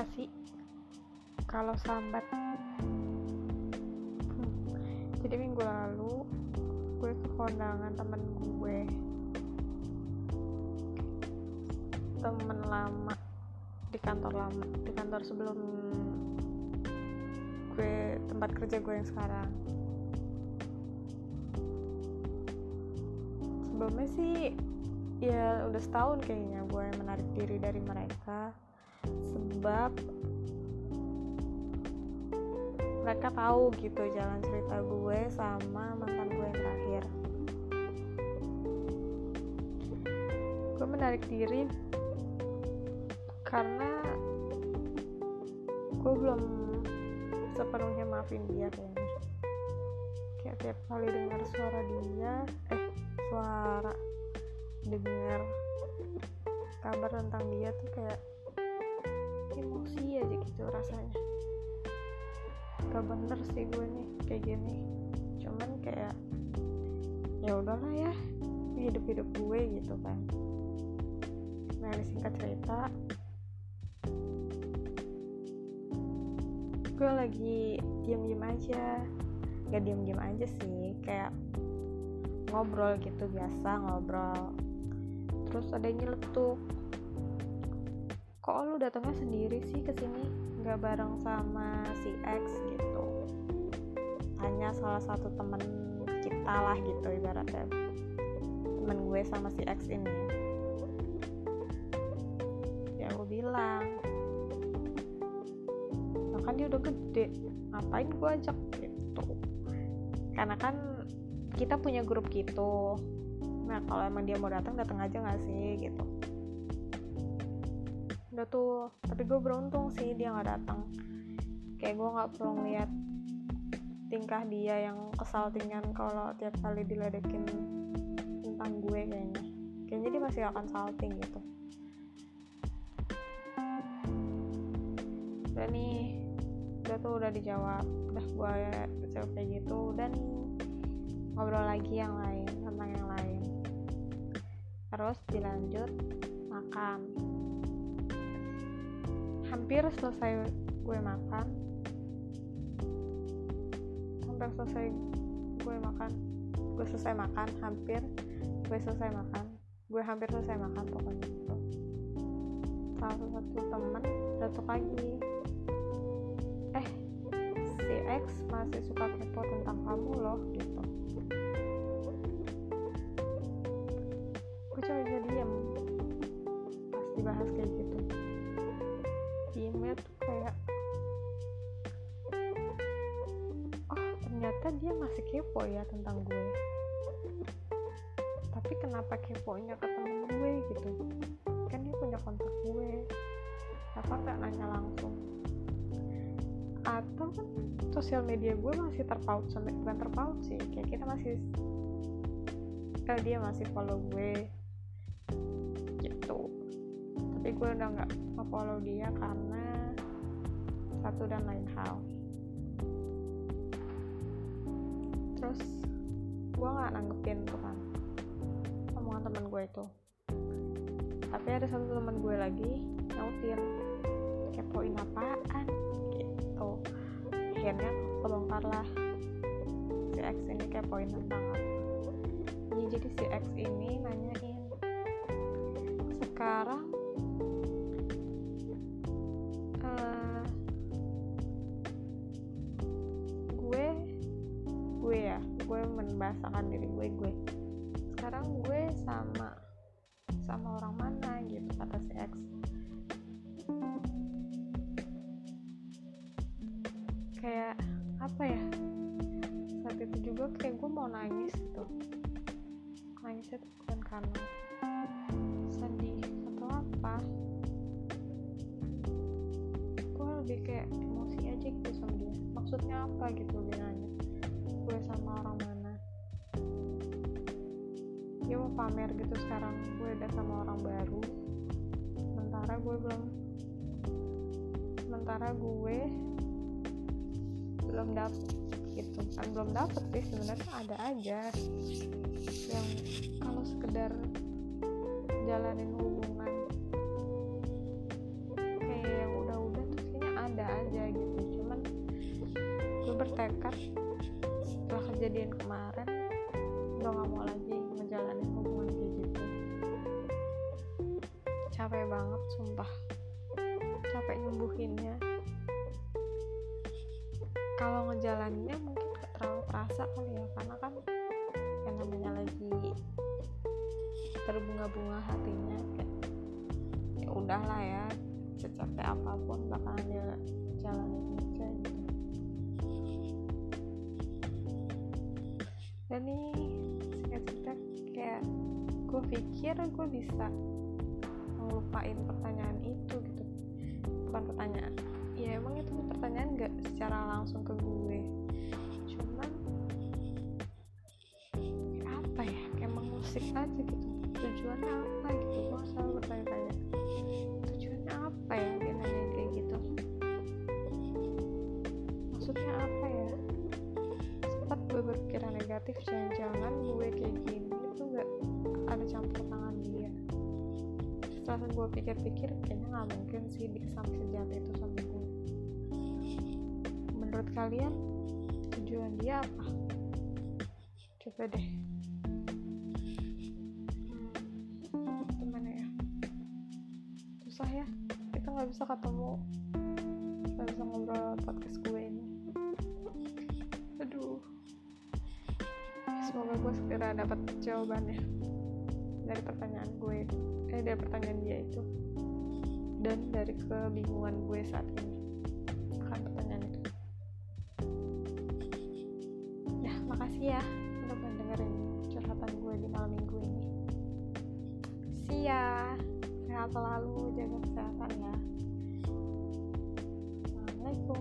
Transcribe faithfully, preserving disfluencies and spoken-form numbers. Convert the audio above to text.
gak sih kalau sambat? Jadi minggu lalu gue ke kondangan temen gue, temen lama di kantor lama di kantor sebelum gue tempat kerja gue yang sekarang. Sebelumnya sih ya udah setahun kayaknya gue menarik diri dari mereka, sebab mereka tahu gitu jalan cerita gue sama mantan gue yang terakhir. Gue menarik diri karena gue belum sepenuhnya maafin dia kayaknya. Kayak tiap kali dengar suara dia, eh suara dengar kabar tentang dia tuh kayak emosi aja gitu rasanya. Gak bener sih gue nih kayak gini. Cuman kayak ya udahlah ya, hidup-hidup gue gitu kan. Nah, singkat cerita, gue lagi diam-diam aja, gak diam-diam aja sih, kayak ngobrol gitu, biasa ngobrol. Terus ada yang nyeletuk, kok lu datangnya sendiri sih kesini, gak bareng sama si X gitu. Hanya salah satu temen kita lah gitu ibaratnya, temen gue sama si X ini. Ya gue bilang, kan dia udah gede, ngapain gue ajak gitu, karena kan kita punya grup gitu. Nah kalau emang dia mau datang, datang aja nggak sih gitu. Udah tuh, tapi gue beruntung sih dia nggak datang. Kayak gue nggak perlu lihat tingkah dia yang kesaltingan kalau tiap kali diledekin tentang gue kayaknya. Kayaknya dia masih akan salting gitu. Udah nih, udah tuh udah dijawab, udah gue jawab kayak gitu, udah nih ngobrol lagi yang lain tentang yang lain. Terus dilanjut makan. Hampir selesai gue makan, hampir selesai gue makan, gue selesai makan, hampir gue selesai makan, gue hampir selesai makan pokoknya gitu. Salah satu temen jatuh lagi, eh si X masih suka kepo tentang kamu loh gitu. Gue cuma bisa diem pas dibahas kayak gitu. Diemnya tuh kayak, oh ternyata dia masih kepo ya tentang gue, tapi kenapa keponya ke temen gue gitu, kan dia punya kontak gue, apa gak nanya langsung. Atau kan sosial media gue masih terpaut, bukan terpaut sih, kayak kita masih eh, dia masih follow gue gitu, tapi gue udah gak follow dia karena satu dan lain hal. Terus gue gak nanggepin tuh kan omongan temen gue itu. Tapi ada satu temen gue lagi nyautin, kepoin apaan gitu. Akhirnya kebongkar lah si X ini kepoin tentang apa. Ya, jadi si X ini nanyain, sekarang uh, gue gue ya gue membahasakan diri gue gue sekarang gue sama sama orang mana gitu, kata si X. Kayak apa ya, saat itu juga kayak gue mau nangis tuh, nangisnya tuh bukan karena sedih atau apa, gue lebih kayak emosi aja gitu sama dia. Maksudnya apa gitu dia nanya gue sama orang mana, dia mau pamer gitu sekarang gue udah sama orang baru, sementara gue belum sementara gue belum dapet gitu kan, belum dapet sih sebenarnya, ada aja yang kalau sekedar jalanin hubungan kayak yang udah-udah tuh bertekad setelah kejadian kemarin udah gak mau lagi ngejalanin hubungan kayak gitu. Capek banget sumpah, capek nyembuhinnya. Kalau ngejalaninnya mungkin gak terlalu terasa kali ya, karena kan yang namanya lagi terbunga-bunga hatinya, kayak ya udahlah ya, secapek apapun bakalan dia jalanin aja gitu. Dan nih singkat cerita, kayak gue pikir gue bisa ngelupain pertanyaan itu gitu. Bukan pertanyaan, ya emang itu pertanyaan gak secara langsung ke gue, cuman apa ya, kayak mengusik aja gitu. Tujuannya apa gitu, gue selalu bertanya-tanya tujuannya apa ya dia nanya kayak gitu, maksudnya apa ya. Sempat gue berpikiran negatif, jangan-jangan gue kayak gini tuh gak ada campur tangan dia. Setelah gue pikir-pikir, kayaknya gak mungkin sih dia sampai sejahat itu sama gue. Menurut kalian tujuan dia apa? Coba deh gimana ya, susah ya, kita gak bisa ketemu, gak bisa ngobrol podcast gue ini. Aduh, semoga gue segera dapat jawabannya dari pertanyaan gue eh dari pertanyaan dia itu dan dari kebingungan gue saat ini akan pertanyaan itu. Nah, makasih ya untuk mendengarin curhatan gue di malam minggu ini. See ya, sehat selalu, jaga kesehatan ya. Assalamualaikum.